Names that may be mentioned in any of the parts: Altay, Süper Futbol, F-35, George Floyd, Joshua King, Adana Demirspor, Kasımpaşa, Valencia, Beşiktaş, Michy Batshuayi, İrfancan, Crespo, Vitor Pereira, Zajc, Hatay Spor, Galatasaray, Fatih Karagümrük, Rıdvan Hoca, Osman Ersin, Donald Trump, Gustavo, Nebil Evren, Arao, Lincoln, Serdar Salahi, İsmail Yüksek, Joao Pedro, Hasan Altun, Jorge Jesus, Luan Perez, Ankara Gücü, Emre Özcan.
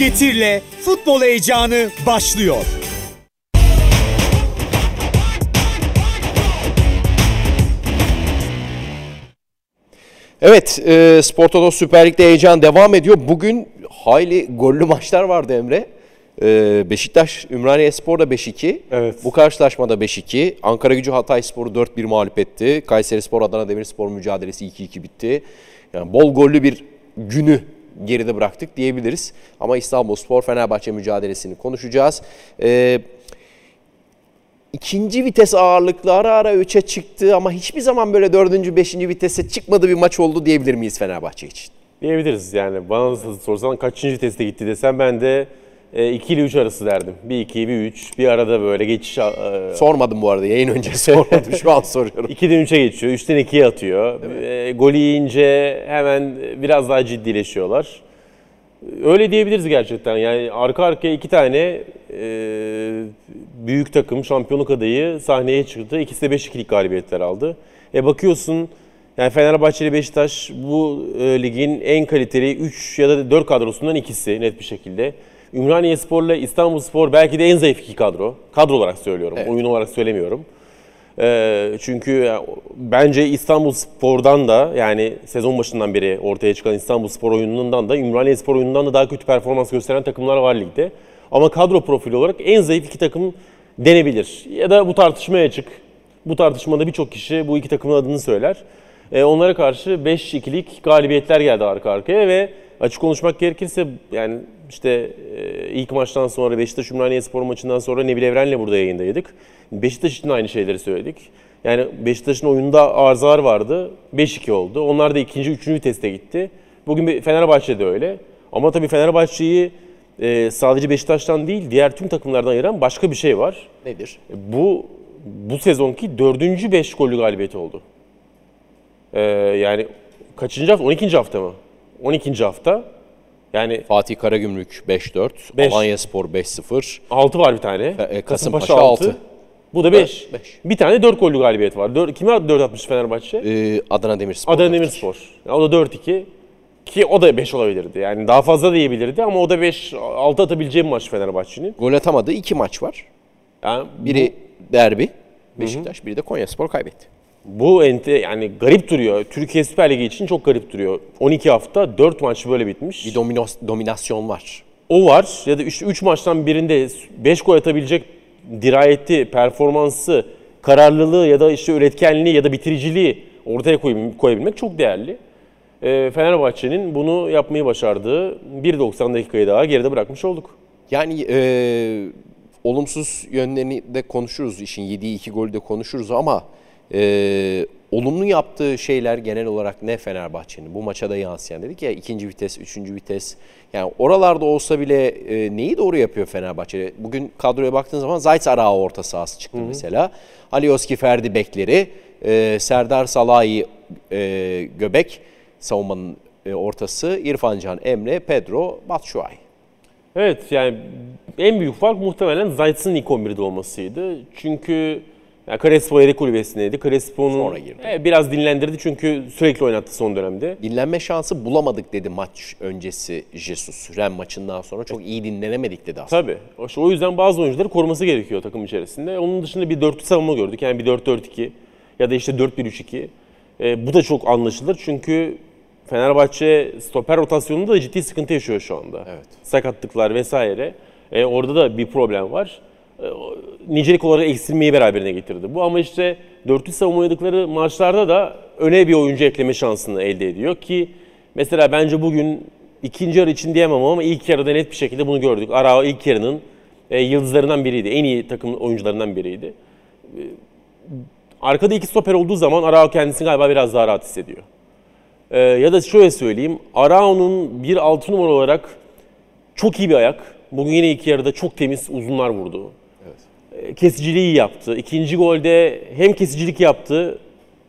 Getir'le futbol heyecanı başlıyor. Evet, Spor Toto Süper Lig'de heyecan devam ediyor. Bugün hayli gollü maçlar vardı Emre. Beşiktaş Ümraniyespor'da 5-2. Evet. Bu karşılaşmada 5-2. Ankara Gücü Hatay Spor'u 4-1 mağlup etti. Kayserispor Adana Demirspor mücadelesi 2-2 bitti. Yani bol gollü bir günü geride bıraktık diyebiliriz. Ama İstanbulspor Fenerbahçe mücadelesini konuşacağız. İkinci vites ağırlıklı ara ara 3'e çıktı ama hiçbir zaman böyle 4. 5. vitese çıkmadığı bir maç oldu diyebilir miyiz Fenerbahçe için? Diyebiliriz yani. Bana nasıl sorsan kaçıncı viteste gitti desem ben de 2 ile 3 arası derdim. Bir 2, bir 3, bir arada böyle geçiş... Sormadım bu arada, yayın önce sormadım, şu an soruyorum. 2'den 3'e geçiyor, 3'ten 2'ye atıyor. Golü yiyince hemen biraz daha ciddileşiyorlar. Öyle diyebiliriz gerçekten. Yani arka arkaya 2 tane büyük takım, şampiyonluk adayı sahneye çıktı. İkisi de 5-2'lik galibiyetler aldı. Bakıyorsun yani Fenerbahçe ile Beşiktaş bu ligin en kaliteli 3 ya da 4 kadrosundan ikisi net bir şekilde. Ümraniyespor ile İstanbulspor belki de en zayıf iki kadro. Kadro olarak söylüyorum, evet. Oyun olarak söylemiyorum. Çünkü bence İstanbulspor'dan da yani sezon başından beri ortaya çıkan İstanbulspor oyunundan da Ümraniyespor oyunundan da daha kötü performans gösteren takımlar var ligde. Ama kadro profili olarak en zayıf iki takım denebilir. Ya da bu tartışmaya açık. Bu tartışmada birçok kişi bu iki takımın adını söyler. Onlara karşı 5-2'lik galibiyetler geldi arka arkaya ve açık konuşmak gerekirse yani işte ilk maçtan sonra Beşiktaş Ümraniyespor maçından sonra Nebil Evren'le burada yayındaydık. Beşiktaş için aynı şeyleri söyledik. Yani Beşiktaş'ın oyununda arızalar vardı. 5-2 oldu. Onlar da ikinci, üçüncü viteste gitti. Bugün Fenerbahçe'de öyle. Ama tabii Fenerbahçe'yi sadece Beşiktaş'tan değil diğer tüm takımlardan ayıran başka bir şey var. Nedir? Bu sezonki 4. 5 gollü galibiyeti oldu. Yani kaçıncı hafta? 12. hafta mı? 12. hafta. Yani Fatih Karagümrük 5-4, Valencia 5-0. 6 var bir tane. Kasımpaşa 6. Bu da 5. Bir tane 4 gollü galibiyet var. 4, kime 4 atmış Fenerbahçe? Adana Demirspor. Adana Demirspor. Yani o da 4-2. Ki o da 5 olabilirdi. Yani daha fazla diyebilirdi ama o da 5-6 atabileceği bir maç Fenerbahçe'nin. Gol atamadığı 2 maç var. Yani biri derbi Beşiktaş, biri de Konyaspor kaybetti. Bu yani garip duruyor. Türkiye Süper Ligi için çok garip duruyor. 12 hafta 4 maç böyle bitmiş. Bir dominasyon var. O var ya da 3 maçtan birinde 5 gol atabilecek dirayeti, performansı, kararlılığı ya da üretkenliği ya da bitiriciliği ortaya koyabilmek çok değerli. Fenerbahçe'nin bunu yapmayı başardığı 1.90 dakikayı daha geride bırakmış olduk. Yani... olumsuz yönlerini de konuşuruz. İşin yediği 2 golü de konuşuruz ama... olumlu yaptığı şeyler genel olarak ne Fenerbahçe'nin? Bu maça da yansıyan dedik ya, 2. vites, 3. vites. Yani oralarda olsa bile neyi doğru yapıyor Fenerbahçe? Bugün kadroya baktığın zaman Zajc Arao orta sahası çıktı mesela. Alioski Ferdi bekleri, Serdar Salahi göbek savunmanın ortası, İrfancan, Emre, Pedro, Batshuayi. Evet yani en büyük fark muhtemelen Zajc'ın ilk 11'de olmasıydı. Çünkü... Crespo yedek kulübesindeydi. Crespo'nu biraz dinlendirdi çünkü sürekli oynattı son dönemde. Dinlenme şansı bulamadık dedi maç öncesi Jesus. Rennes maçından sonra çok iyi dinlenemedik dedi aslında. Tabii. O yüzden bazı oyuncuları koruması gerekiyor takım içerisinde. Onun dışında bir dörtlü savunma gördük. Yani bir 4-4-2 ya da 4-1-3-2. Bu da çok anlaşılır çünkü Fenerbahçe stoper rotasyonunda da ciddi sıkıntı yaşıyor şu anda. Evet. Sakatlıklar vesaire. Orada da bir problem var. Nicelik olarak eksilmeyi beraberine getirdi. Bu ama dörtlü savunma oynadıkları maçlarda da öne bir oyuncu ekleme şansını elde ediyor ki mesela bence bugün ikinci yarı için diyemem ama ilk yarıda net bir şekilde bunu gördük. Arao ilk yarının yıldızlarından biriydi. En iyi takım oyuncularından biriydi. Arkada 2 stoper olduğu zaman Arao kendisini galiba biraz daha rahat hissediyor. Ya da şöyle söyleyeyim. Arao'nun bir 6 numara olarak çok iyi bir ayak. Bugün yine ilk yarıda çok temiz uzunlar vurdu. Kesiciliği yaptı. İkinci golde hem kesicilik yaptı,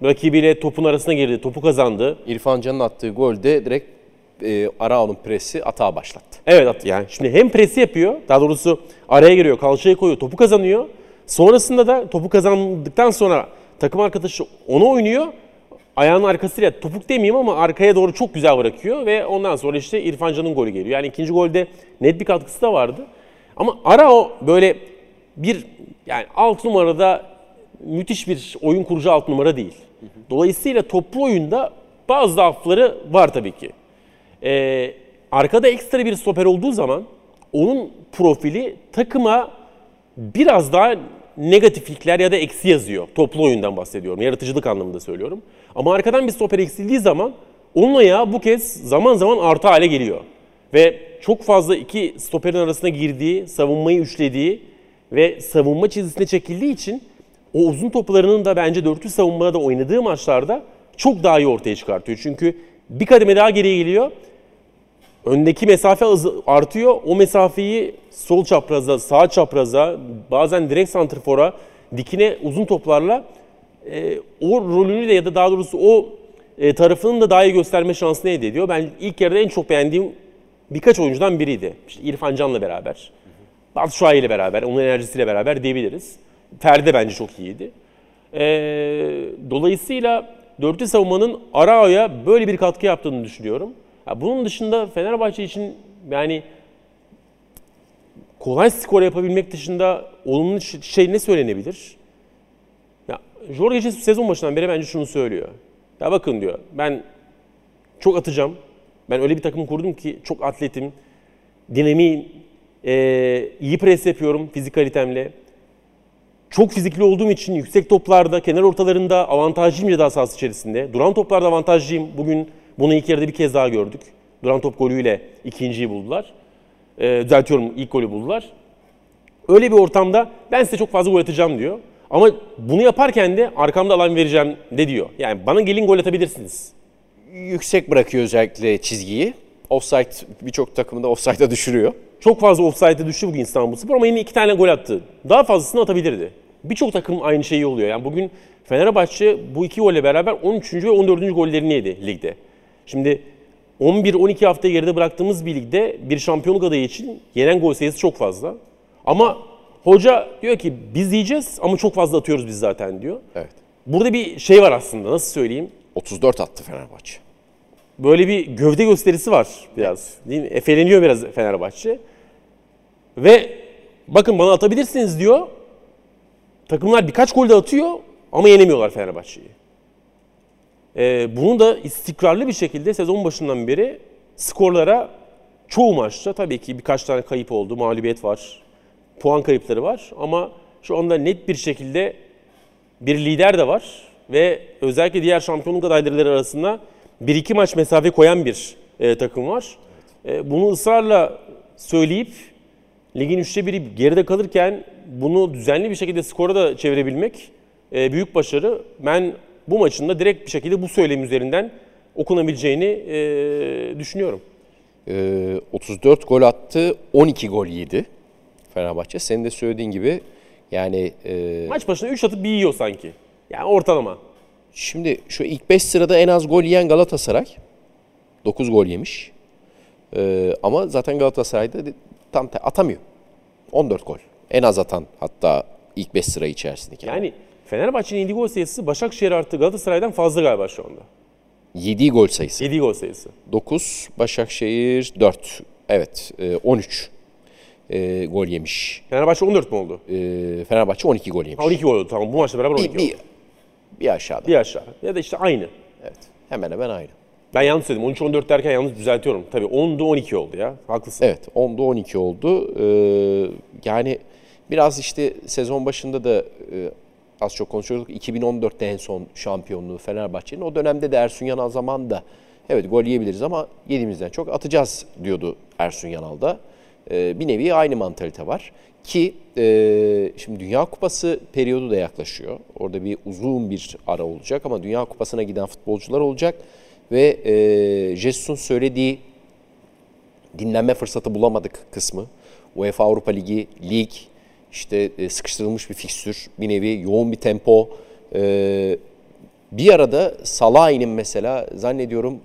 rakibiyle topun arasına girdi, topu kazandı. İrfancan'ın attığı golde direkt Arao'nun presi atağa başlattı. Evet attı. Yani şimdi hem presi yapıyor, daha doğrusu araya giriyor, kalçayı koyuyor, topu kazanıyor. Sonrasında da topu kazandıktan sonra takım arkadaşı onu oynuyor. ayağının arkasıyla, topuk demeyeyim ama arkaya doğru çok güzel bırakıyor ve ondan sonra işte İrfancan'ın golü geliyor. Yani ikinci golde net bir katkısı da vardı. Ama Arao böyle bir, yani 6 numarada müthiş bir oyun kurucu 6 numara değil. Dolayısıyla toplu oyunda bazı zaafları var tabii ki. Arkada ekstra bir stoper olduğu zaman onun profili takıma biraz daha negatiflikler ya da eksi yazıyor. Toplu oyundan bahsediyorum. Yaratıcılık anlamında söylüyorum. Ama arkadan bir stoper eksildiği zaman onun ayağı bu kez zaman zaman artı hale geliyor. Ve çok fazla iki stoperin arasına girdiği, savunmayı üçlediği ve savunma çizgisine çekildiği için o uzun toplarının da bence dörtlü savunmada da oynadığı maçlarda çok daha iyi ortaya çıkartıyor. Çünkü bir kademe daha geriye geliyor. Öndeki mesafe artıyor. O mesafeyi sol çapraza, sağ çapraza, bazen direkt santrfora, dikine uzun toplarla o rolünü de ya da daha doğrusu o tarafının da daha iyi gösterme şansını elde ediyor. Ben ilk yarıda en çok beğendiğim birkaç oyuncudan biriydi. İşte İrfancan'la beraber, Batshuayi ile beraber, onun enerjisiyle beraber diyebiliriz. Ferdi bence çok iyiydi. Dolayısıyla dörtlü savunmanın Arao'ya böyle bir katkı yaptığını düşünüyorum. Bunun dışında Fenerbahçe için yani kolay skor yapabilmek dışında olumlu şey ne söylenebilir? Ya Jorge Jesus sezon başından beri bence şunu söylüyor. Ya bakın diyor, ben çok atacağım. Ben öyle bir takım kurdum ki çok atletim, dinamiğim, iyi pres yapıyorum fizikalitemle. Çok fizikli olduğum için yüksek toplarda, kenar ortalarında avantajlıyım ya da sahası içerisinde. Duran toplarda avantajlıyım. Bugün bunu ilk yarıda bir kez daha gördük. Duran top golüyle ikinciyi buldular. Düzeltiyorum, ilk golü buldular. Öyle bir ortamda ben size çok fazla gol atacağım diyor. Ama bunu yaparken de arkamda alan vereceğim de diyor. Yani bana gelin gol atabilirsiniz. Yüksek bırakıyor özellikle çizgiyi. Offside, birçok takımda offside'a düşürüyor. Çok fazla offside'a düştü bugün İstanbulspor ama yine 2 tane gol attı. Daha fazlasını atabilirdi. Birçok takım aynı şeyi oluyor. Yani bugün Fenerbahçe bu 2 golle beraber 13. ve 14. gollerini yedi ligde. Şimdi 11-12 haftayı geride bıraktığımız bir ligde bir şampiyonluk adayı için yenen gol sayısı çok fazla. Ama hoca diyor ki biz yiyeceğiz ama çok fazla atıyoruz biz zaten diyor. Evet. Burada bir şey var aslında, nasıl söyleyeyim? 34 attı Fenerbahçe. Böyle bir gövde gösterisi var biraz. Evet. Değil mi? Efeleniyor biraz Fenerbahçe. Ve bakın bana atabilirsiniz diyor. Takımlar birkaç gol de atıyor ama yenemiyorlar Fenerbahçe'yi. Bunu da istikrarlı bir şekilde sezon başından beri skorlara, çoğu maçta tabii ki birkaç tane kayıp oldu, mağlubiyet var, puan kayıpları var ama şu anda net bir şekilde bir lider de var ve özellikle diğer şampiyonluk adayları arasında 1-2 maç mesafe koyan bir takım var. Bunu ısrarla söyleyip ligin 3'te 1'i geride kalırken bunu düzenli bir şekilde skora da çevirebilmek büyük başarı. Ben bu maçın da direkt bir şekilde bu söylem üzerinden okunabileceğini düşünüyorum. 34 gol attı, 12 gol yedi Fenerbahçe. Senin de söylediğin gibi yani... Maç başına 3 atıp bir yiyor sanki. Yani ortalama. Şimdi şu ilk 5 sırada en az gol yiyen Galatasaray. 9 gol yemiş. Ama zaten Galatasaray'da tam atamıyor. 14 gol. En az atan hatta ilk 5 sıra içerisindeki. Yani... Fenerbahçe'nin yediği gol sayısı Başakşehir artı Galatasaray'dan fazla galiba şu anda. Yediği gol sayısı. 9, Başakşehir 4. Evet, 13 gol yemiş. Fenerbahçe 14 mü oldu? Fenerbahçe 12 gol yemiş. 12 gol oldu, tamam, bu maçla beraber 12 oldu. Bir aşağıda. Bir aşağı. Ya da işte aynı. Evet, hemen hemen aynı. Ben yanlış söyledim, 13-14 derken yanlış düzeltiyorum. Tabii 10'da 12 oldu ya, haklısın. Evet, 10'da 12 oldu. Yani biraz işte sezon başında da... Az çok konuşuyorduk. 2014'te en son şampiyonluğu Fenerbahçe'nin. O dönemde de Ersun Yanal zamanında evet gol yiyebiliriz ama yediğimizden çok atacağız diyordu Ersun Yanal'da. Bir nevi aynı mantalite var. Ki şimdi Dünya Kupası periyodu da yaklaşıyor. Orada bir uzun bir ara olacak ama Dünya Kupası'na giden futbolcular olacak. Ve Jesus'un söylediği dinlenme fırsatı bulamadık kısmı. UEFA Avrupa Ligi, lig, İşte sıkıştırılmış bir fikstür, bir nevi yoğun bir tempo. Bir arada Salah'ın mesela zannediyorum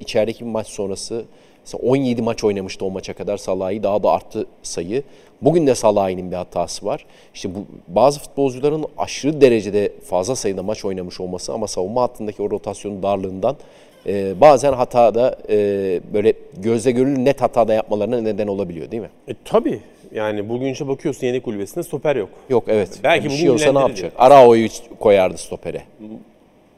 içerideki bir maç sonrası Mesela 17 maç oynamıştı o maça kadar Salah'ı, daha da arttı sayı. Bugün de Salah'ın bir hatası var. İşte bu, bazı futbolcuların aşırı derecede fazla sayıda maç oynamış olması ama savunma hattındaki o rotasyonun darlığından bazen hatada böyle gözle görülür net hatada yapmalarına neden olabiliyor değil mi? Tabii. Yani bugün işe bakıyorsun yeni kulübesinde stoper yok. Yok evet. Belki bugün şey olsa ne yapacak? Arao'yu koyardı stopere.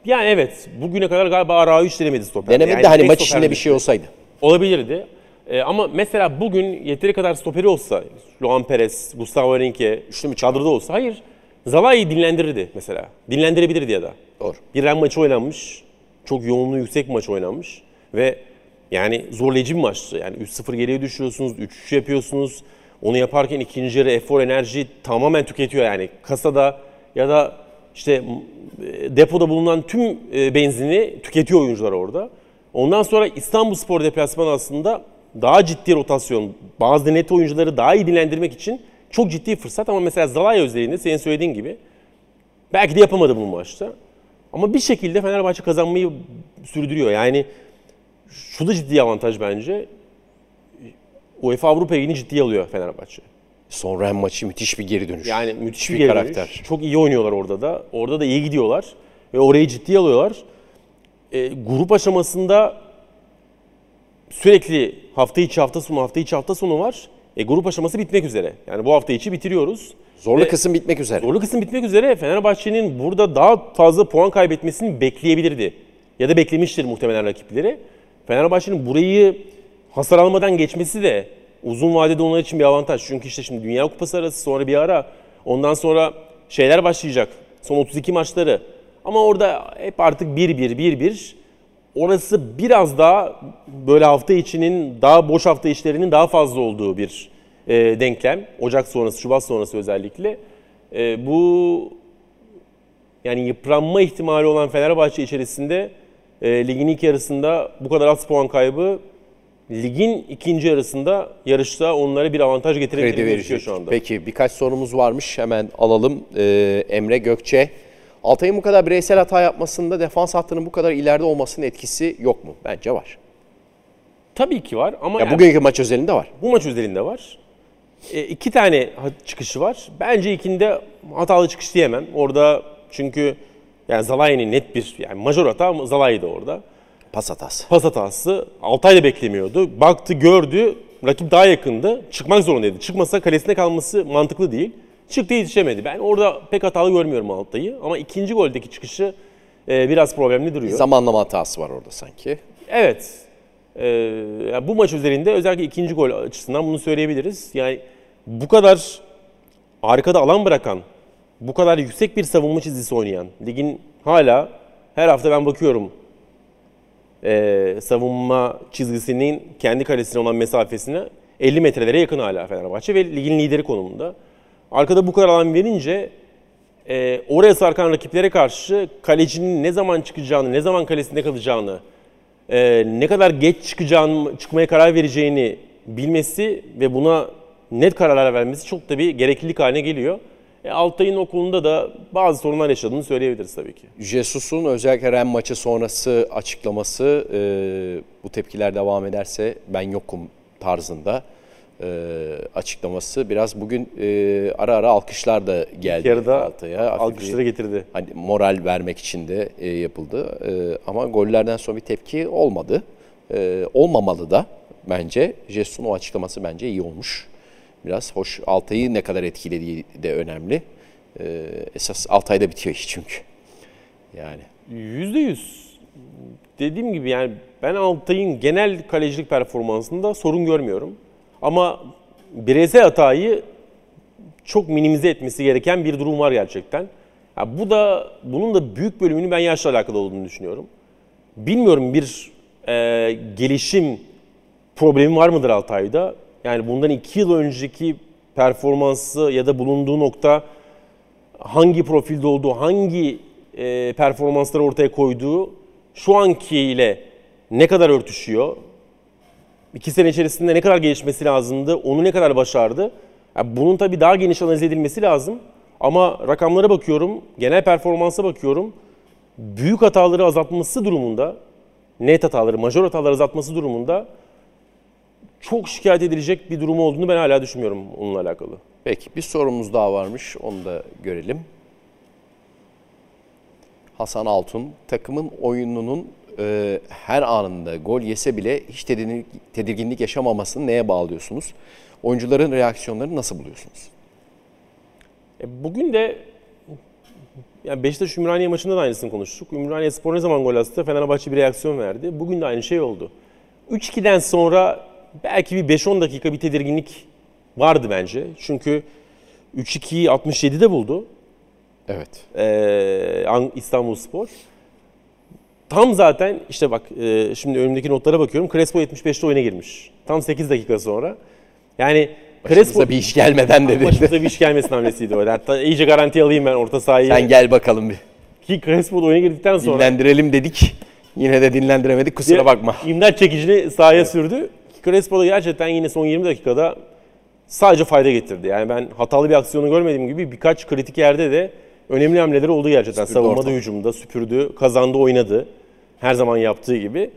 Yani evet. Bugüne kadar galiba Arao'yu hiç denemedi stopere. Denemedi yani de hani maç içinde bir şey olsaydı. Olabilirdi. Ama mesela bugün yeteri kadar stoperi olsa, Luan Perez, Gustavo Renke, üçlü mü çadırda olsa, hayır. Zalai'yi dinlendirirdi mesela. Dinlendirebilirdi ya da. Doğru. Bir Rennes maçı oynanmış. Çok yoğunluğu yüksek maç oynanmış. Ve yani zorlayıcı bir maçtı. Yani 3-0 geriye düşüyorsunuz, 3-3 yapıyorsunuz. Onu yaparken ikinci yarı efor, enerji tamamen tüketiyor yani. Kasada ya da işte depoda bulunan tüm benzini tüketiyor oyuncular orada. Ondan sonra İstanbulspor deplasmanı aslında daha ciddi rotasyon, bazı net oyuncuları daha iyi dinlendirmek için çok ciddi fırsat. Ama mesela Zalai özelinde senin söylediğin gibi belki de yapamadı bunu maçta. Ama bir şekilde Fenerbahçe kazanmayı sürdürüyor. Yani şu da ciddi avantaj bence. UEFA Avrupa Ligi'ni ciddiye alıyor Fenerbahçe. Son Rennes maçı müthiş bir geri dönüş. Yani müthiş bir karakter. Dönüş. Çok iyi oynuyorlar orada da. Orada da iyi gidiyorlar. Ve orayı ciddiye alıyorlar. Grup aşamasında sürekli hafta içi hafta sonu, hafta içi hafta sonu var. Grup aşaması bitmek üzere. Yani bu hafta içi bitiriyoruz. Zorlu kısım bitmek üzere. Zorlu kısım bitmek üzere. Fenerbahçe'nin burada daha fazla puan kaybetmesini bekleyebilirdi. Ya da beklemiştir muhtemelen rakipleri. Fenerbahçe'nin burayı hasar almadan geçmesi de uzun vadede onlar için bir avantaj. Çünkü işte şimdi Dünya Kupası arası, sonra bir ara. Ondan sonra şeyler başlayacak. Son 32 maçları. Ama orada hep artık 1-1. Orası biraz daha böyle hafta içinin, daha boş hafta içlerinin daha fazla olduğu bir denklem. Ocak sonrası, Şubat sonrası özellikle. Bu yani yıpranma ihtimali olan Fenerbahçe içerisinde ligin ilk yarısında bu kadar az puan kaybı ligin ikinci yarısında yarışta onlara bir avantaj getirebilir şu anda. Peki birkaç sorumuz varmış, hemen alalım. Emre Gökçe, Altay'ın bu kadar bireysel hata yapmasında defans hattının bu kadar ileride olmasının etkisi yok mu? Bence var. Tabii ki var ama... Ya bugünkü yani, maç özelinde var. Bu maç özelinde var. İki tane çıkışı var. Bence ikinde hatalı çıkış diyemem. Orada çünkü yani Zalai'nin net bir... Yani majör hata ama Zalai de orada. Pas hatası. Pas hatası. Altay da beklemiyordu. Baktı, gördü. Rakip daha yakındı. Çıkmak zorundaydı. Çıkmasa kalesine kalması mantıklı değil. Çıktı, yetişemedi. Ben orada pek hatalı görmüyorum Altay'ı. Ama ikinci goldeki çıkışı biraz problemli duruyor. Zamanlama hatası var orada sanki. Evet. Bu maç üzerinde özellikle ikinci gol açısından bunu söyleyebiliriz. Yani bu kadar arkada alan bırakan, bu kadar yüksek bir savunma çizgisi oynayan, ligin hala her hafta ben bakıyorum savunma çizgisinin kendi kalesine olan mesafesine 50 metrelere yakın hala Fenerbahçe ve ligin lideri konumunda. Arkada bu kadar alan verince oraya sarkan rakiplere karşı kalecinin ne zaman çıkacağını, ne zaman kalesinde kalacağını, ne kadar geç çıkmaya karar vereceğini bilmesi ve buna net kararlar vermesi çok da bir gereklilik haline geliyor. Altay'ın o konuda da bazı sorunlar yaşadığını söyleyebiliriz tabii ki. Jesus'un özellikle Rennes maçı sonrası açıklaması bu tepkiler devam ederse ben yokum tarzında. Açıklaması biraz bugün ara ara alkışlar da geldi. Altay'a alkışları getirdi. Hani moral vermek için de yapıldı. Ama gollerden sonra bir tepki olmadı. Olmamalı da bence. Jesus'un o açıklaması bence iyi olmuş. Biraz hoş. Altay'ı ne kadar etkilediği de önemli. Esas Altay'da bitiyor iş çünkü. Yani. %100. Dediğim gibi yani ben Altay'ın genel kalecilik performansında sorun görmüyorum. Ama bireysel hatayı çok minimize etmesi gereken bir durum var gerçekten. Yani bunun da büyük bölümünü ben yaşla alakalı olduğunu düşünüyorum. Bilmiyorum bir gelişim problemi var mıdır Altay'da? Yani bundan 2 yıl önceki performansı ya da bulunduğu nokta hangi profilde olduğu, hangi performansları ortaya koyduğu şu ankiyle ne kadar örtüşüyor? 2 sene içerisinde ne kadar gelişmesi lazımdı, onu ne kadar başardı? Yani bunun tabii daha geniş analiz edilmesi lazım. Ama rakamlara bakıyorum, genel performansa bakıyorum. Büyük hataları azaltması durumunda, net hataları, majör hataları azaltması durumunda çok şikayet edilecek bir durumu olduğunu ben hala düşünmüyorum onunla alakalı. Peki bir sorumuz daha varmış, onu da görelim. Hasan Altun, takımın oyununun her anında gol yese bile hiç tedirginlik yaşamamasını neye bağlıyorsunuz? Oyuncuların reaksiyonlarını nasıl buluyorsunuz? Bugün de yani Beşiktaş Ümraniye maçında da aynısını konuştuk. Ümraniyespor'a ne zaman gol attı? Fenerbahçe bir reaksiyon verdi. Bugün de aynı şey oldu. 3-2'den sonra belki bir 5-10 dakika bir tedirginlik vardı bence. Çünkü 3-2'yi 67'de buldu. Evet. İstanbulspor. Tam zaten işte bak şimdi önümdeki notlara bakıyorum. Crespo 75'te oyuna girmiş. Tam 8 dakika sonra. Yani Crespo bir iş gelmeden dedi. Başımıza bir iş gelmesin hamlesiydi öyle. Hatta iyice garanti alayım ben orta sahayı. Sen gel bakalım bir. Ki Crespo oyuna girdikten sonra dinlendirelim dedik. Yine de dinlendiremedik. Kusura bakma. İmdat çekicini sahaya sürdü. Crespo da gerçekten yine son 20 dakikada sadece fayda getirdi. Yani ben hatalı bir aksiyonu görmediğim gibi birkaç kritik yerde de önemli hamleleri oldu gerçekten. Süpürdü, savunmada, hücumda süpürdü, kazandı, oynadı. Her zaman yaptığı gibi.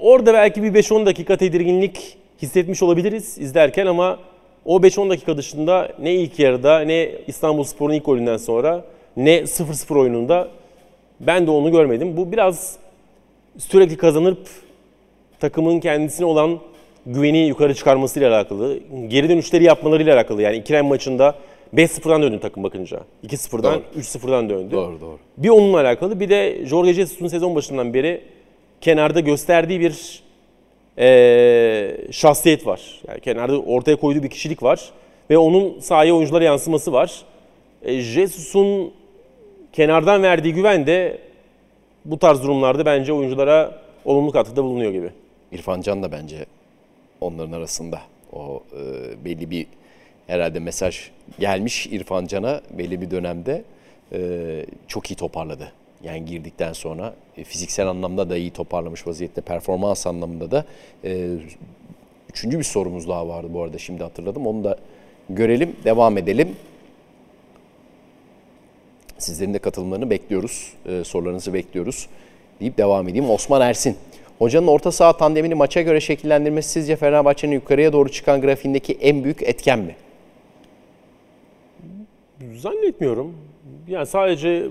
Orada belki bir 5-10 dakika tedirginlik hissetmiş olabiliriz izlerken ama o 5-10 dakika dışında ne ilk yarıda ne İstanbulspor'un ilk golünden sonra ne 0-0 oyununda ben de onu görmedim. Bu biraz sürekli kazanıp takımın kendisine olan güveni yukarı çıkarmasıyla alakalı. Geri dönüşleri yapmalarıyla alakalı. Yani İkren maçında 5-0'dan döndü takım bakınca. 2-0'dan, doğru. 3-0'dan döndü. Doğru, doğru. Bir onunla alakalı, bir de Jorge Jesus'un sezon başından beri kenarda gösterdiği bir şahsiyet var. Yani kenarda ortaya koyduğu bir kişilik var. Ve onun sahaya oyunculara yansıması var. Jesus'un kenardan verdiği güven de bu tarz durumlarda bence oyunculara olumlu katkıda bulunuyor gibi. İrfancan da bence onların arasında. O belli bir herhalde mesaj gelmiş İrfancan'a belli bir dönemde çok iyi toparladı. Yani girdikten sonra fiziksel anlamda da iyi toparlamış vaziyette, performans anlamında da. Üçüncü bir sorumuz daha vardı bu arada, şimdi hatırladım. Onu da görelim, devam edelim. Sizlerin de katılımlarını bekliyoruz, sorularınızı bekliyoruz deyip devam edeyim. Osman Ersin. Hocanın orta saha tandemini maça göre şekillendirmesi sizce Fenerbahçe'nin yukarıya doğru çıkan grafiğindeki en büyük etken mi? Zannetmiyorum. Yani sadece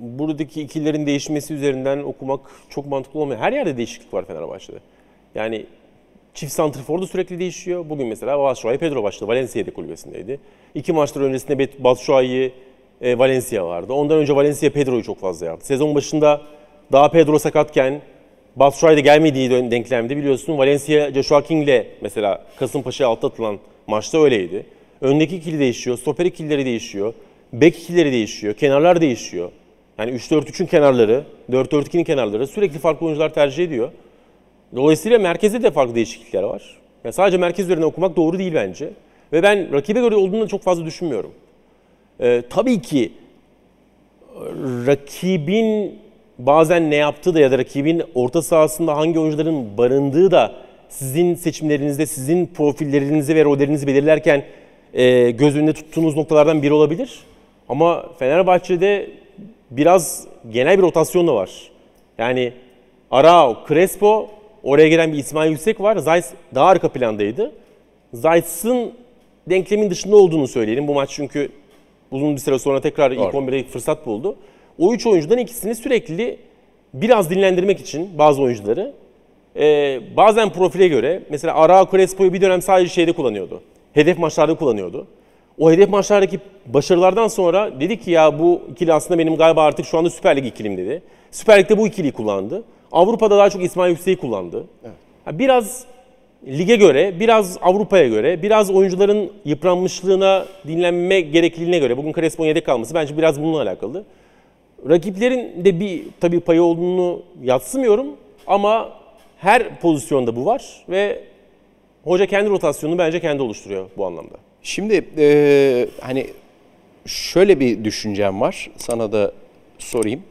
buradaki ikililerin değişmesi üzerinden okumak çok mantıklı olmuyor. Her yerde değişiklik var Fenerbahçe'de. Yani çift santrfor da sürekli değişiyor. Bugün mesela Batshuayi Pedro başladı. Valencia'da kulübesindeydi. 2 maçlar öncesinde Batshuayi Valencia vardı. Ondan önce Valencia Pedro'yu çok fazla yaptı. Sezon başında daha Pedro sakatken Batshuayi de gelmediği denklemde biliyorsun Valencia Joshua King'le mesela Kasımpaşa'ya altta atılan maçta öyleydi. Öndeki ikili değişiyor, stoper ikilileri değişiyor, bek ikilileri değişiyor, kenarlar değişiyor. Yani 3-4-3'ün kenarları, 4-4-2'nin kenarları sürekli farklı oyuncular tercih ediyor. Dolayısıyla merkezde de farklı değişiklikler var. Yani sadece merkez üzerine okumak doğru değil bence. Ve ben rakibe göre olduğunu da çok fazla düşünmüyorum. Tabii ki rakibin bazen ne yaptığı da ya da rakibin orta sahasında hangi oyuncuların barındığı da sizin seçimlerinizde, sizin profillerinizi ve rollerinizi belirlerken göz önünde tuttuğunuz noktalardan biri olabilir. Ama Fenerbahçe'de biraz genel bir rotasyon da var. Yani Arao, Crespo, oraya gelen bir İsmail Yüksek var. Zajc daha arka plandaydı. Zajc'ın denklemin dışında olduğunu söyleyelim. Bu maç çünkü uzun bir süre sonra tekrar ilk 11'e fırsat buldu. O 3 oyuncudan ikisini sürekli biraz dinlendirmek için bazı oyuncuları bazen profile göre mesela Arao Crespo'yu bir dönem sadece şeyde kullanıyordu. Hedef maçlarda kullanıyordu. O hedef maçlardaki başarılardan sonra dedi ki ya bu ikili aslında benim galiba artık şu anda Süper Lig ikilim dedi. Süper Lig'de bu ikiliyi kullandı. Avrupa'da daha çok İsmail Yüksek'i kullandı. Evet. Biraz lige göre, biraz Avrupa'ya göre, biraz oyuncuların yıpranmışlığına, dinlenme gerekliliğine göre. Bugün Crespo'nun yedek kalması bence biraz bununla alakalı. Rakiplerin de bir tabii payı olduğunu yadsımıyorum ama her pozisyonda bu var ve hoca kendi rotasyonunu bence kendi oluşturuyor bu anlamda. Şimdi hani şöyle bir düşüncem var, sana da sorayım.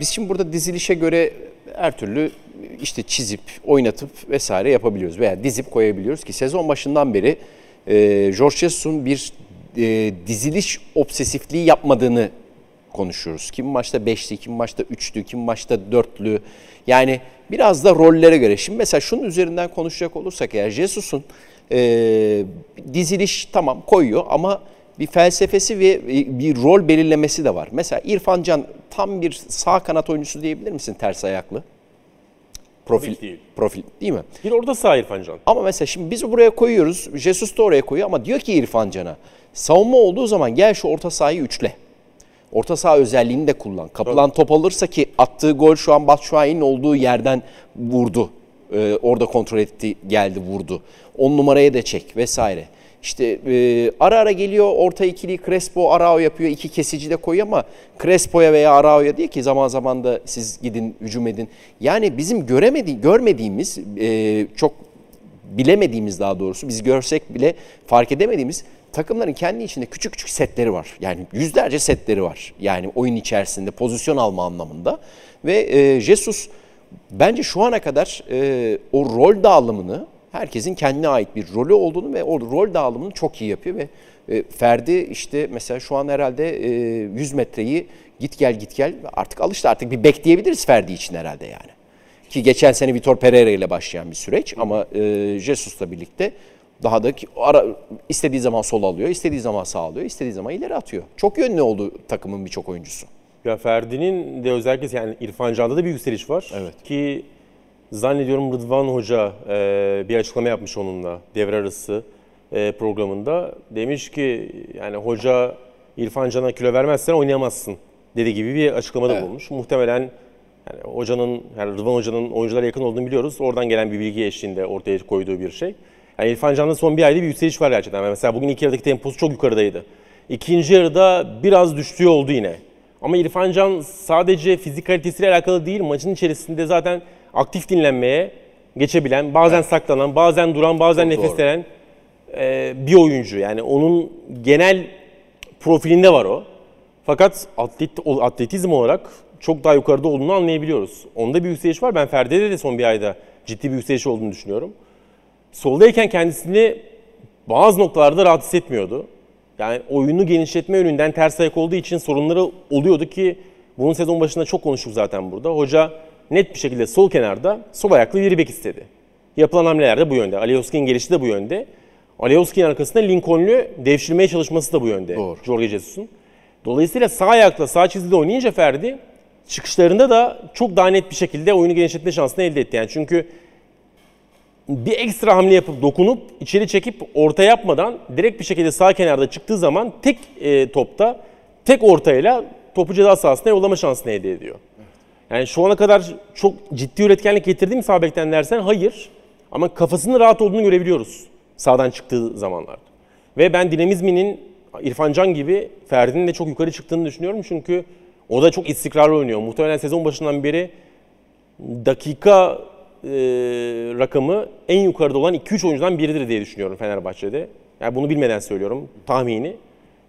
Biz şimdi burada dizilişe göre her türlü işte çizip, oynatıp vesaire yapabiliyoruz veya dizip koyabiliyoruz ki sezon başından beri Jorge Jesus'un bir diziliş obsesifliği yapmadığını konuşuyoruz. Kim maçta 5'li, kim maçta 3'lü, kim maçta 4'lü. Yani biraz da rollere göre. Şimdi mesela şunun üzerinden konuşacak olursak eğer Jesus'un diziliş tamam koyuyor ama bir felsefesi ve bir rol belirlemesi de var. Mesela İrfancan tam bir sağ kanat oyuncusu diyebilir misin ters ayaklı? Profil değil mi? Bir orada sağ İrfancan. Ama mesela şimdi biz buraya koyuyoruz. Jesus da oraya koyuyor ama diyor ki İrfancan'a savunma olduğu zaman gel şu orta sahayı üçle. Orta saha özelliğini de kullan. Kapılan top alırsa ki attığı gol şu an Batshuayi'nin olduğu yerden vurdu. Orada kontrol etti, geldi vurdu. 10 numaraya da çek vesaire. İşte ara ara geliyor orta ikili Crespo, Arao yapıyor. İki kesici de koyuyor ama Crespo'ya veya Arao'ya diyor ki zaman zaman da siz gidin, hücum edin. Yani bizim görmediğimiz, çok bilemediğimiz daha doğrusu, biz görsek bile fark edemediğimiz takımların kendi içinde küçük küçük setleri var. Yani yüzlerce setleri var. Yani oyun içerisinde pozisyon alma anlamında. Ve Jesus bence şu ana kadar o rol dağılımını, herkesin kendine ait bir rolü olduğunu ve o rol dağılımını çok iyi yapıyor ve Ferdi işte mesela şu an herhalde 100 metreyi git gel artık alıştı, artık bir bekleyebiliriz Ferdi için herhalde yani. Ki geçen sene Vitor Pereira ile başlayan bir süreç ama Jesus'la birlikte daha da istediği zaman sol alıyor, istediği zaman sağ alıyor, istediği zaman ileri atıyor. Çok yönlü oldu takımın birçok oyuncusu. Ya Ferdi'nin de özellikle yani İrfancan'da da bir yükseliş var ki zannediyorum Rıdvan Hoca bir açıklama yapmış onunla devre arası programında. Demiş ki yani hoca İrfancan'a kilo vermezsen oynayamazsın dediği gibi bir açıklamada bulmuş. Muhtemelen yani hocanın, yani Rıdvan Hoca'nın oyunculara yakın olduğunu biliyoruz. Oradan gelen bir bilgi eşliğinde ortaya koyduğu bir şey. Yani İrfancan'da son bir ayda bir yükseliş var gerçekten. Yani mesela bugün ilk yarıdaki temposu çok yukarıdaydı. İkinci yarıda biraz düştüğü oldu yine. Ama İrfancan sadece fizik kalitesiyle alakalı değil, maçın içerisinde zaten aktif dinlenmeye geçebilen, bazen saklanan, bazen duran, bazen nefeslenen bir oyuncu. Yani onun genel profilinde var o. Fakat atletizm olarak çok daha yukarıda olduğunu anlayabiliyoruz. Onda bir yükseliş var. Ben Ferdi'de de son bir ayda ciddi bir yükseliş olduğunu düşünüyorum. Soldayken kendisini bazı noktalarda rahat hissetmiyordu. Yani oyunu genişletme yönünden ters ayak olduğu için sorunları oluyordu ki bunun sezon başında çok konuştuk zaten burada. Hoca net bir şekilde sol kenarda sol ayaklı bir bek istedi. Yapılan hamleler de bu yönde. Alioski'nin gelişi de bu yönde. Alioski'nin arkasında Lincoln'lü devşirmeye çalışması da bu yönde. Doğru. Jorge Jesus'un. Dolayısıyla sağ ayakla sağ çizgide oynayınca Ferdi çıkışlarında da çok daha net bir şekilde oyunu genişletme şansını elde etti. Yani çünkü bir ekstra hamle yapıp dokunup içeri çekip orta yapmadan direkt bir şekilde sağ kenarda çıktığı zaman tek topta tek ortayla topu ceza sahasına yollama şansını elde ediyor. Yani şu ana kadar çok ciddi üretkenlik getirdi mi sağ bekten dersen hayır. Ama kafasının rahat olduğunu görebiliyoruz sağdan çıktığı zamanlarda. Ve ben dinamizminin İrfancan gibi Ferdi'nin de çok yukarı çıktığını düşünüyorum. Çünkü o da çok istikrarlı oynuyor. Muhtemelen sezon başından beri dakika rakamı en yukarıda olan 2-3 oyuncudan biridir diye düşünüyorum Fenerbahçe'de. Yani bunu bilmeden söylüyorum tahmini.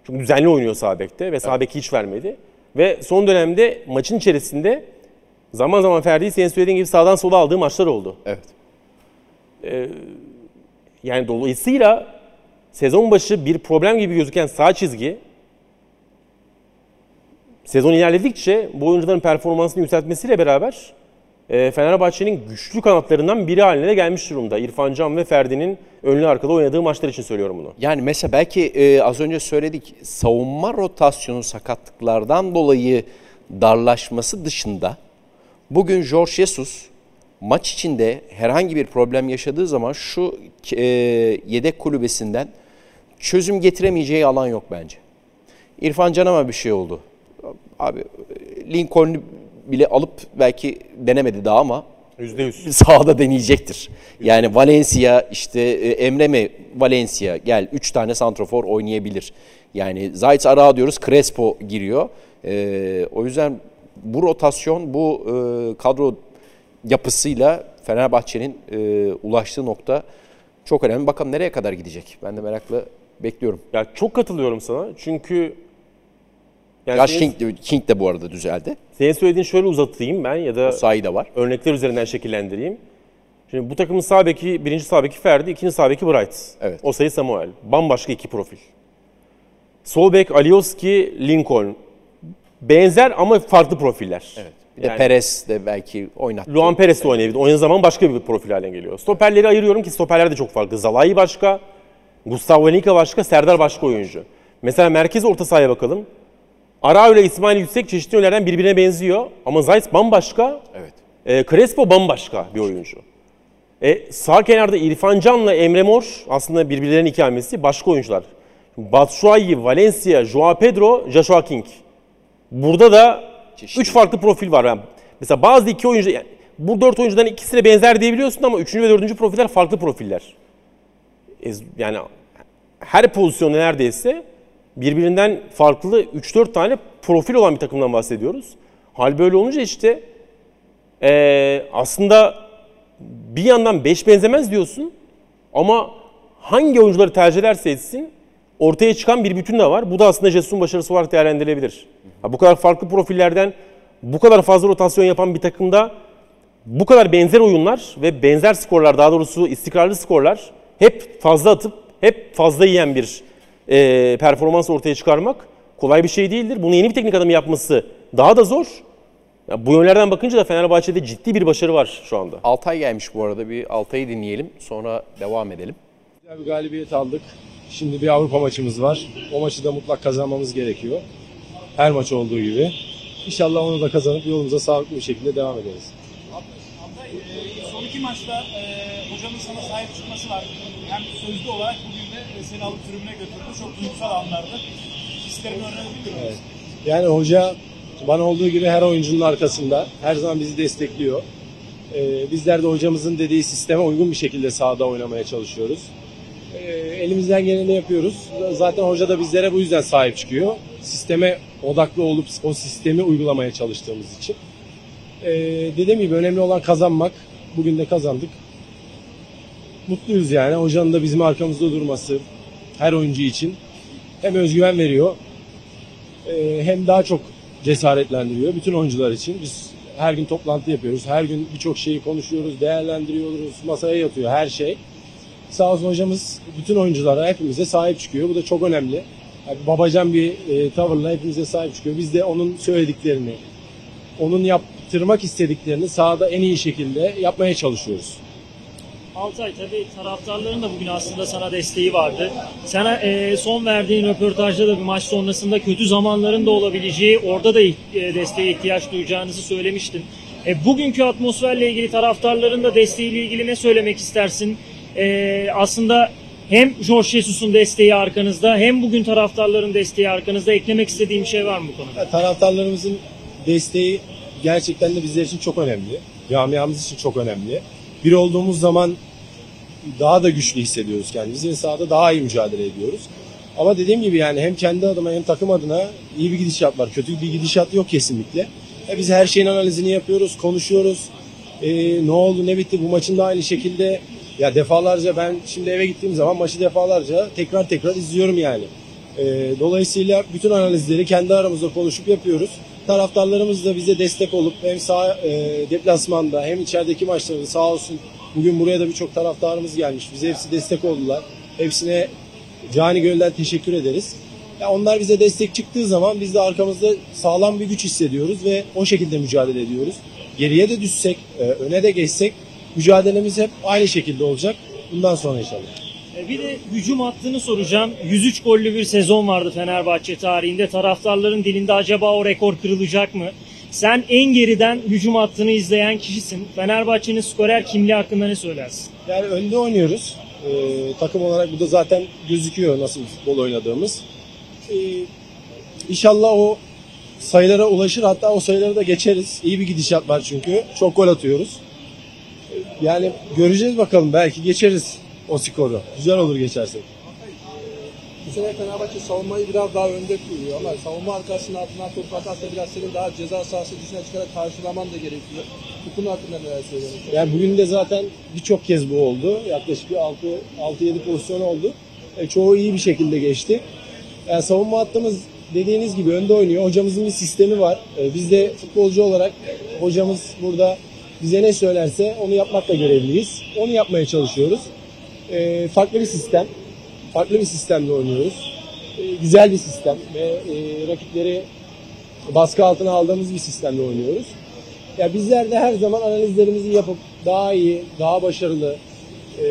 Çünkü düzenli oynuyor sağ bekte ve sağ beki hiç vermedi. Ve son dönemde maçın içerisinde zaman zaman Ferdi'yi senin söylediğin gibi sağdan sola aldığı maçlar oldu. Evet. Yani dolayısıyla sezon başı bir problem gibi gözüken sağ çizgi sezon ilerledikçe bu oyuncuların performansını yükseltmesiyle beraber Fenerbahçe'nin güçlü kanatlarından biri haline gelmiş durumda. İrfancan ve Ferdi'nin önlü arkada oynadığı maçlar için söylüyorum bunu. Yani mesela belki az önce söyledik, savunma rotasyonu sakatlıklardan dolayı darlaşması dışında bugün Jorge Jesus maç içinde herhangi bir problem yaşadığı zaman şu yedek kulübesinden çözüm getiremeyeceği alan yok bence. İrfancan'a mı bir şey oldu? Abi Lincoln'u bile alıp belki denemedi daha ama %100 sahada deneyecektir. Yani Valencia işte Emre mi Valencia gel 3 tane santrafor oynayabilir. Yani Zajc Arao diyoruz, Crespo giriyor. O yüzden bu rotasyon, bu kadro yapısıyla Fenerbahçe'nin ulaştığı nokta çok önemli. Bakalım nereye kadar gidecek? Ben de merakla bekliyorum. Ya çok katılıyorum sana çünkü yani Joshua King de bu arada düzeldi. Senin söylediğin şöyle uzatayım ben ya da sayıda var. Örnekler üzerinden şekillendireyim. Şimdi bu takımın sağ beki, birinci sağ beki Ferdi, ikinci sağ beki Bright. Evet. O sayı Samuel. Bambaşka iki profil. Sol bek Alioski, Lincoln. benzer ama farklı profiller. Evet. Yani, Perez de belki oynattı. Luan Perez de oynayabilir. Oynadığı zaman başka bir profil haline geliyor. Stoperleri ayırıyorum ki stoperler de çok farklı. Zalai başka, Gustavo başka, Serdar başka oyuncu. Mesela merkez orta sahaya bakalım. Arao ile İsmail Yüksek çeşitli yönlerden birbirine benziyor. Ama Zajc bambaşka. Evet. Crespo bambaşka bir oyuncu. Sağ kenarda İrfancan'la Emre Mor aslında birbirlerinin ikamesi, başka oyuncular. Batshuayi, Valencia, Joao Pedro, Joshua King. Burada da çeşitli. 3 farklı profil var. Yani mesela bazı iki oyuncu, yani bu 4 oyuncudan ikisine benzer diyebiliyorsun ama 3. ve 4. profiller farklı profiller. Yani her pozisyon neredeyse birbirinden farklı 3-4 tane profil olan bir takımdan bahsediyoruz. Hal böyle olunca işte aslında bir yandan 5 benzemez diyorsun ama hangi oyuncuları tercih ederse etsin ortaya çıkan bir bütün de var. Bu da aslında Jesus'un başarısı olarak değerlendirilebilir. Bu kadar farklı profillerden bu kadar fazla rotasyon yapan bir takımda bu kadar benzer oyunlar ve benzer skorlar, daha doğrusu istikrarlı skorlar, hep fazla atıp hep fazla yiyen bir performans ortaya çıkarmak kolay bir şey değildir. Bunu yeni bir teknik adamı yapması daha da zor. Ya, bu yönlerden bakınca da Fenerbahçe'de ciddi bir başarı var şu anda. Altay gelmiş bu arada. Bir Altay'ı dinleyelim. Sonra devam edelim. Güzel bir galibiyet aldık. Şimdi bir Avrupa maçımız var. O maçı da mutlak kazanmamız gerekiyor. Her maç olduğu gibi. İnşallah onu da kazanıp yolumuza sağlıklı bir şekilde devam ederiz. Altay, son iki maçta hocanın sana sahip çıkması var. Hem sözlü olarak bugün de seni alıp tribüne götürdü. Çok duygusal anlardı. Hislerini öğrenebiliyor musun? Evet. Yani hoca bana olduğu gibi her oyuncunun arkasında. Her zaman bizi destekliyor. Bizler de hocamızın dediği sisteme uygun bir şekilde sahada oynamaya çalışıyoruz. Elimizden geleni yapıyoruz. Zaten hoca da bizlere bu yüzden sahip çıkıyor. Sisteme odaklı olup o sistemi uygulamaya çalıştığımız için. Dediğim gibi önemli olan kazanmak. Bugün de kazandık. Mutluyuz yani. Hocanın da bizim arkamızda durması her oyuncu için hem özgüven veriyor hem daha çok cesaretlendiriyor bütün oyuncular için. Biz her gün toplantı yapıyoruz. Her gün birçok şeyi konuşuyoruz, değerlendiriyoruz. Masaya yatıyor her şey. Sağ olsun hocamız bütün oyunculara, hepimize sahip çıkıyor. Bu da çok önemli. Yani babacan bir tavırla hepimize sahip çıkıyor. Biz de onun söylediklerini, onun yaptırmak istediklerini sahada en iyi şekilde yapmaya çalışıyoruz. Altay, tabii taraftarların da bugün aslında sana desteği vardı. Sana son verdiğin röportajda da bir maç sonrasında kötü zamanların da olabileceği, orada da desteğe ihtiyaç duyacağınızı söylemiştin. Bugünkü atmosferle ilgili, taraftarların da desteğiyle ilgili ne söylemek istersin? Aslında hem Jorge Jesus'un desteği arkanızda, hem bugün taraftarların desteği arkanızda. Eklemek istediğim şey var mı bu konuda? Taraftarlarımızın desteği gerçekten de bizler için çok önemli. Camiamız için çok önemli. Bir olduğumuz zaman daha da güçlü hissediyoruz kendimizi ve sahada daha iyi mücadele ediyoruz. Ama dediğim gibi yani hem kendi adıma hem takım adına iyi bir gidişat var. Kötü bir gidişat yok kesinlikle. Biz her şeyin analizini yapıyoruz, konuşuyoruz. Ne oldu, ne bitti, bu maçın da aynı şekilde. Ya defalarca, ben şimdi eve gittiğim zaman maçı defalarca tekrar izliyorum yani. Dolayısıyla bütün analizleri kendi aramızda konuşup yapıyoruz. Taraftarlarımız da bize destek olup hem sağ deplasmanda hem içerideki maçlarda, sağ olsun bugün buraya da birçok taraftarımız gelmiş. Bize hepsi destek oldular. Hepsine cani gönülden teşekkür ederiz. Ya onlar bize destek çıktığı zaman biz de arkamızda sağlam bir güç hissediyoruz ve o şekilde mücadele ediyoruz. Geriye de düşsek, öne de geçsek mücadelemiz hep aynı şekilde olacak. Bundan sonra inşallah. Bir de hücum hattını soracağım. 103 gollü bir sezon vardı Fenerbahçe tarihinde. Taraftarların dilinde acaba o rekor kırılacak mı? Sen en geriden hücum hattını izleyen kişisin. Fenerbahçe'nin skorer kimliği hakkında ne söylersin? Yani önde oynuyoruz. Takım olarak bu da zaten gözüküyor nasıl futbol oynadığımız. İnşallah o sayılara ulaşır. Hatta o sayıları da geçeriz. İyi bir gidişat var çünkü. Çok gol atıyoruz. Yani göreceğiz bakalım. Belki geçeriz o skoru. Güzel olur geçersek. Bu sene Fenerbahçe savunmayı biraz daha önde kuruyor ama savunma arkasının altından topu atarsa biraz senin daha ceza sahası dışına çıkarak karşılaman da gerekiyor. Bu konu hakkında neler söylüyorsun? Yani bugün de zaten birçok kez bu oldu. Yaklaşık 6-7 pozisyon oldu. Çoğu iyi bir şekilde geçti. Yani savunma hattımız dediğiniz gibi önde oynuyor. Hocamızın bir sistemi var. Biz de futbolcu olarak hocamız burada bize ne söylerse onu yapmakla görevliyiz. Onu yapmaya çalışıyoruz. Farklı bir sistem. Farklı bir sistemle oynuyoruz. Güzel bir sistem ve rakipleri baskı altına aldığımız bir sistemle oynuyoruz. Ya bizler de her zaman analizlerimizi yapıp daha iyi, daha başarılı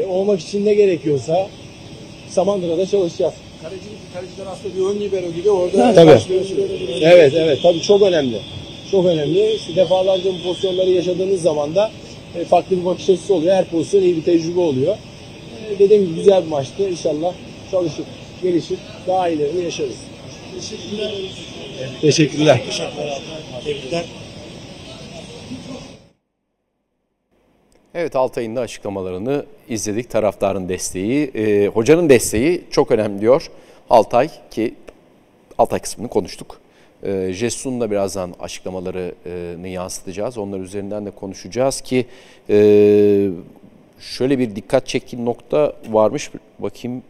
olmak için ne gerekiyorsa Samandıra'da çalışacağız. Kaleciler aslında bir ön libero gibi orada. Tabii. Evet, evet. Tabii çok önemli. Çok önemli. Defalarca bu pozisyonları yaşadığınız zaman da farklı bir bakış açısı oluyor. Her pozisyon iyi bir tecrübe oluyor. Dediğim gibi güzel bir maçtı. İnşallah çalışıp, gelişip daha ilerini yaşarız. Teşekkürler. Teşekkürler. Teşekkürler. Evet, Altay'ın da açıklamalarını izledik. Taraftarın desteği, hocanın desteği çok önemli diyor Altay ki Altay kısmını konuştuk. Jesus'un da birazdan açıklamalarını yansıtacağız. Onlar üzerinden de konuşacağız ki şöyle bir dikkat çektiği nokta varmış. Bakayım,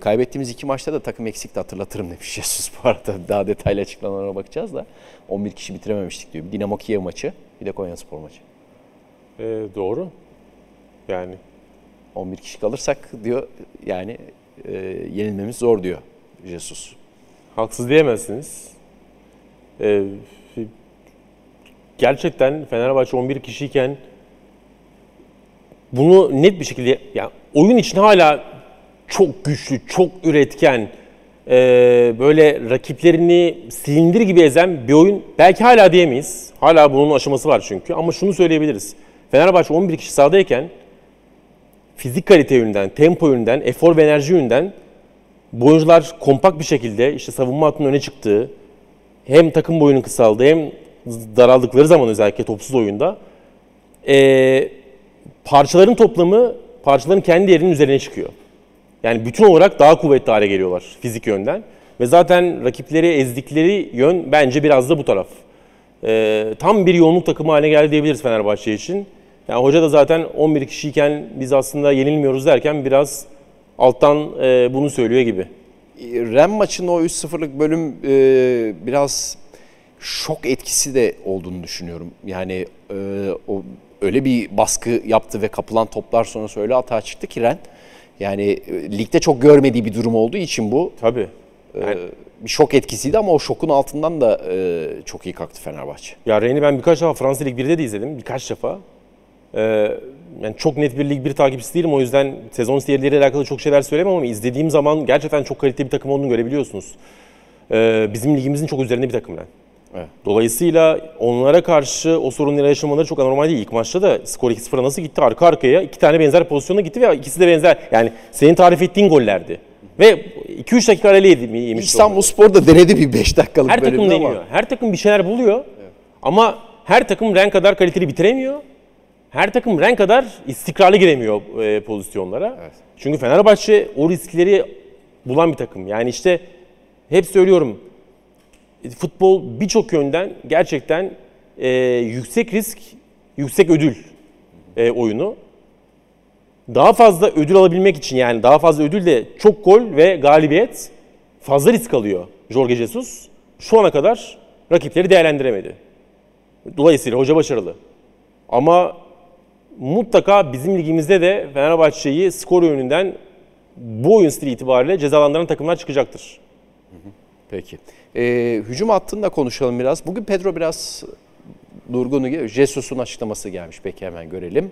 kaybettiğimiz iki maçta da takım eksikti, hatırlatırım demiş Jesus bu arada. Daha detaylı açıklamalara bakacağız da 11 kişi bitirememiştik diyor. Bir Dinamo Kiev maçı, bir de Konyaspor maçı. Doğru. Yani 11 kişi kalırsak diyor yani yenilmemiz zor diyor Jesus. Haksız diyemezsiniz. Gerçekten Fenerbahçe 11 kişiyken bunu net bir şekilde, yani oyun için hala çok güçlü, çok üretken, böyle rakiplerini silindir gibi ezen bir oyun belki hala diyemeyiz. Hala bunun aşaması var çünkü, ama şunu söyleyebiliriz. Fenerbahçe 11 kişi sahadayken fizik kalite yönünden, tempo yönünden, efor ve enerji yönünden bu oyuncular kompakt bir şekilde işte savunma hattının öne çıktığı, hem takım boyunun kısaldığı hem daraldıkları zaman özellikle topsuz oyunda parçaların toplamı, parçaların kendi yerinin üzerine çıkıyor. Yani bütün olarak daha kuvvetli hale geliyorlar fizik yönden. Ve zaten rakipleri ezdikleri yön bence biraz da bu taraf. Tam bir yoğunluk takımı haline geldi diyebiliriz Fenerbahçe için. Yani hoca da zaten 11 kişiyken biz aslında yenilmiyoruz derken biraz alttan bunu söylüyor gibi. Rennes maçının o 3-0'lık bölüm biraz şok etkisi de olduğunu düşünüyorum. Yani o öyle bir baskı yaptı ve kapılan toplar sonrası öyle hata çıktı ki Rennes. Yani ligde çok görmediği bir durum olduğu için bu. Tabii. Yani, bir şok etkisiydi ama o şokun altından da çok iyi kalktı Fenerbahçe. Ya Rennes'i ben birkaç defa Fransa Lig 1'de de izledim. Birkaç defa. Yani çok net bir Lig 1 takipçisi değilim. O yüzden sezon seriyeleriyle alakalı çok şeyler söyleyemem ama izlediğim zaman gerçekten çok kaliteli bir takım olduğunu görebiliyorsunuz. Bizim ligimizin çok üzerinde bir takım. Evet. Dolayısıyla onlara karşı o sorunları yaşamaları çok anormal değil. İlk maçta da skor 2-0'a nasıl gitti? Arka arkaya iki tane benzer pozisyona gitti ve ikisi de benzer. Yani senin tarif ettiğin gollerdi. Ve 2-3 dakika arayla yemiş. İstanbulspor da denedi bir 5 dakikalık her bölümde. Her takım deniyor. Her takım bir şeyler buluyor. Evet. Ama her takım Rennes kadar kaliteli bitiremiyor. Her takım Rennes kadar istikrarlı giremiyor pozisyonlara. Evet. Çünkü Fenerbahçe o riskleri bulan bir takım. Yani işte hep söylüyorum. Futbol birçok yönden gerçekten yüksek risk, yüksek ödül oyunu. Daha fazla ödül alabilmek için, yani daha fazla ödül de çok gol ve galibiyet, fazla risk alıyor Jorge Jesus. Şu ana kadar rakipleri değerlendiremedi. Dolayısıyla hoca başarılı. Ama mutlaka bizim ligimizde de Fenerbahçe'yi skor yönünden bu oyun stili itibariyle cezalandıran takımlar çıkacaktır. Peki. Hücum hattında konuşalım biraz. Bugün Pedro biraz durgunu, Jesus'un açıklaması gelmiş. Peki hemen görelim.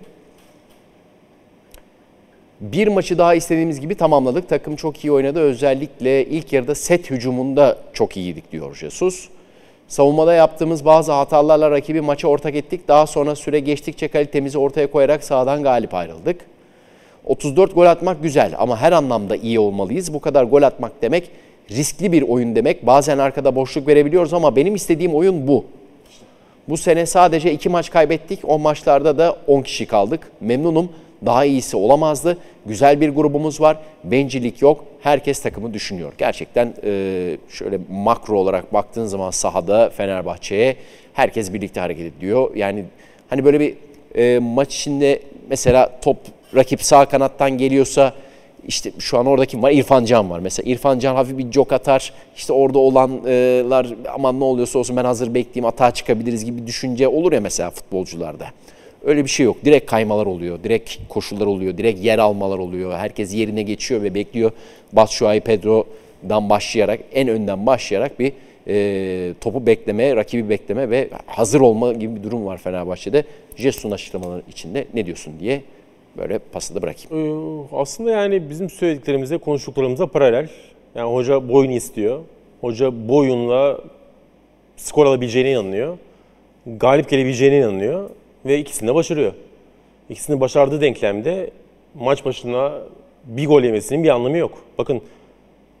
Bir maçı daha istediğimiz gibi tamamladık. Takım çok iyi oynadı. Özellikle ilk yarıda set hücumunda çok iyiydik diyor Jesus. Savunmada yaptığımız bazı hatalarla rakibi maça ortak ettik. Daha sonra süre geçtikçe kalitemizi ortaya koyarak sahadan galip ayrıldık. 34 gol atmak güzel ama her anlamda iyi olmalıyız. Bu kadar gol atmak demek riskli bir oyun demek. Bazen arkada boşluk verebiliyoruz ama benim istediğim oyun bu. Bu sene sadece 2 maç kaybettik. O maçlarda da 10 kişi kaldık. Memnunum. Daha iyisi olamazdı. Güzel bir grubumuz var. Bencillik yok. Herkes takımı düşünüyor. Gerçekten şöyle makro olarak baktığın zaman sahada Fenerbahçe'ye herkes birlikte hareket ediyor. Yani hani böyle bir maç içinde mesela top rakip sağ kanattan geliyorsa İşte şu an orada kim var? İrfancan var. Mesela İrfancan hafif bir jog atar. İşte orada olanlar aman ne oluyorsa olsun ben hazır bekleyeyim, atağa çıkabiliriz gibi düşünce olur ya mesela futbolcularda. Öyle bir şey yok. Direkt kaymalar oluyor. Direkt koşular oluyor. Direkt yer almalar oluyor. Herkes yerine geçiyor ve bekliyor. Batshuayi Pedro'dan başlayarak, en önden başlayarak bir topu bekleme, rakibi bekleme ve hazır olma gibi bir durum var Fenerbahçe'de. Jesus'un açıklamaları içinde ne diyorsun diye böyle pası da bırakayım. Aslında yani bizim söylediklerimizle konuştuklarımıza paralel. Yani hoca bu oyunu istiyor. Hoca bu oyunla skor alabileceğine inanıyor. Galip gelebileceğine inanıyor. Ve ikisini de başarıyor. İkisini başardığı denklemde maç başına bir gol yemesinin bir anlamı yok. Bakın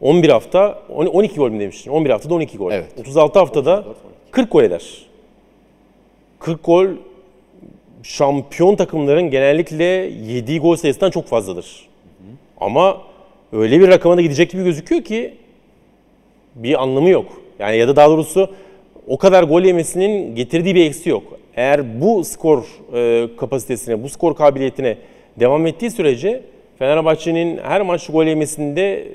11 hafta 12 gol mü demiştin? 11 haftada 12 gol. Evet. 36 haftada 34, 40 gol eder. 40 gol şampiyon takımların genellikle yediği gol sayısından çok fazladır. Hı-hı. Ama öyle bir rakama da gidecek gibi gözüküyor ki bir anlamı yok. Yani ya da daha doğrusu o kadar gol yemesinin getirdiği bir eksi yok. Eğer bu skor kapasitesine, bu skor kabiliyetine devam ettiği sürece Fenerbahçe'nin her maçta gol yemesinde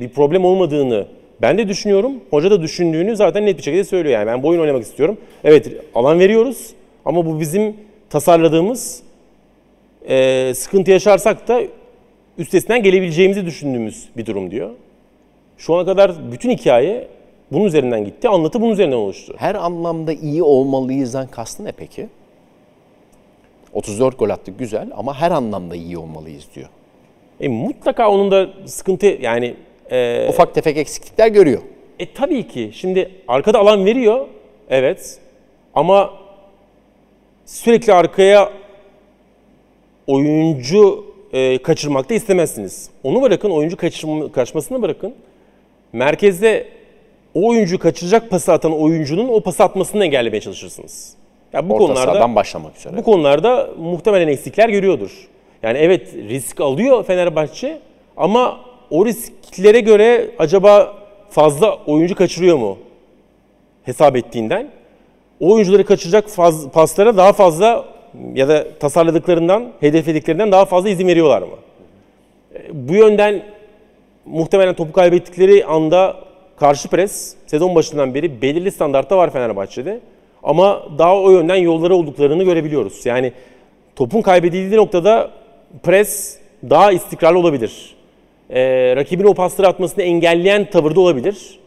bir problem olmadığını ben de düşünüyorum. Hoca da düşündüğünü zaten net bir şekilde söylüyor. Yani ben bu oyun oynamak istiyorum. Evet, alan veriyoruz ama bu bizim tasarladığımız, sıkıntı yaşarsak da üstesinden gelebileceğimizi düşündüğümüz bir durum diyor. Şu ana kadar bütün hikaye bunun üzerinden gitti. Anlatı bunun üzerinden oluştu. Her anlamda iyi olmalıyızdan kastı ne peki? 34 gol attık, güzel, ama her anlamda iyi olmalıyız diyor. Mutlaka onun da sıkıntı yani... ufak tefek eksiklikler görüyor. Tabii ki. Şimdi arkada alan veriyor. Evet. Ama sürekli arkaya oyuncu kaçırmak da istemezsiniz. Onu bırakın. Oyuncu kaçmasını bırakın. Merkezde o oyuncuyu kaçıracak pası atan oyuncunun o pası atmasını engellemeye çalışırsınız. Yani bu orta konularda, sahadan başlamak üzere. Bu konularda muhtemelen eksikler görüyordur. Yani evet, risk alıyor Fenerbahçe ama o risklere göre acaba fazla oyuncu kaçırıyor mu hesap ettiğinden? O oyuncuları kaçıracak paslara daha fazla ya da tasarladıklarından, hedeflediklerinden daha fazla izin veriyorlar mı? Bu yönden muhtemelen topu kaybettikleri anda karşı pres sezon başından beri belirli standartta var Fenerbahçe'de. Ama daha o yönden yolları olduklarını görebiliyoruz. Yani topun kaybedildiği noktada pres daha istikrarlı olabilir. Rakibin o pasları atmasını engelleyen tavırda olabilir.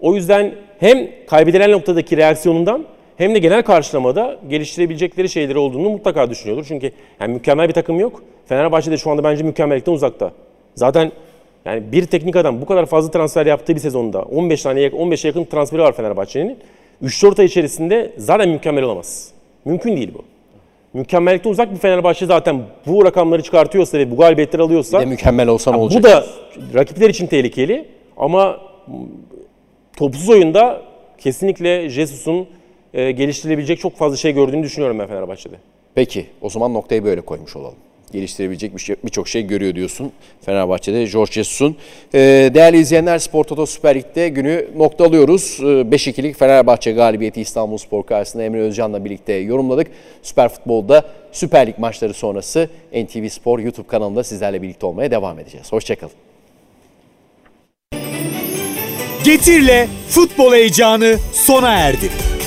O yüzden hem kaybedilen noktadaki reaksiyonundan hem de genel karşılamada geliştirebilecekleri şeyleri olduğunu mutlaka düşünüyordur. Çünkü yani mükemmel bir takım yok. Fenerbahçe'de şu anda bence mükemmellikten uzakta. Zaten yani bir teknik adam bu kadar fazla transfer yaptığı bir sezonda 15'e yakın transferi var Fenerbahçe'nin. 3-4 ay içerisinde zaten mükemmel olamaz. Mümkün değil bu. Mükemmellikte uzak bir Fenerbahçe zaten bu rakamları çıkartıyorsa ve bu galibiyetleri alıyorsa... Bir de mükemmel olsa ne olacak? Bu da rakipler için tehlikeli ama topsuz oyunda kesinlikle Jesus'un geliştirilebilecek çok fazla şey gördüğünü düşünüyorum ben Fenerbahçe'de. Peki, o zaman noktayı böyle koymuş olalım. Geliştirebilecek birçok şey görüyor diyorsun Fenerbahçe'de Jorge Jesus'un. Değerli izleyenler, Spor Toto Süper Lig'de günü nokta alıyoruz. 5-2'lik Fenerbahçe galibiyeti İstanbulspor karşısında Emre Özcan'la birlikte yorumladık. Süper Futbol'da Süper Lig maçları sonrası NTV Spor YouTube kanalında sizlerle birlikte olmaya devam edeceğiz. Hoşçakalın. Getir'le futbol heyecanı sona erdi.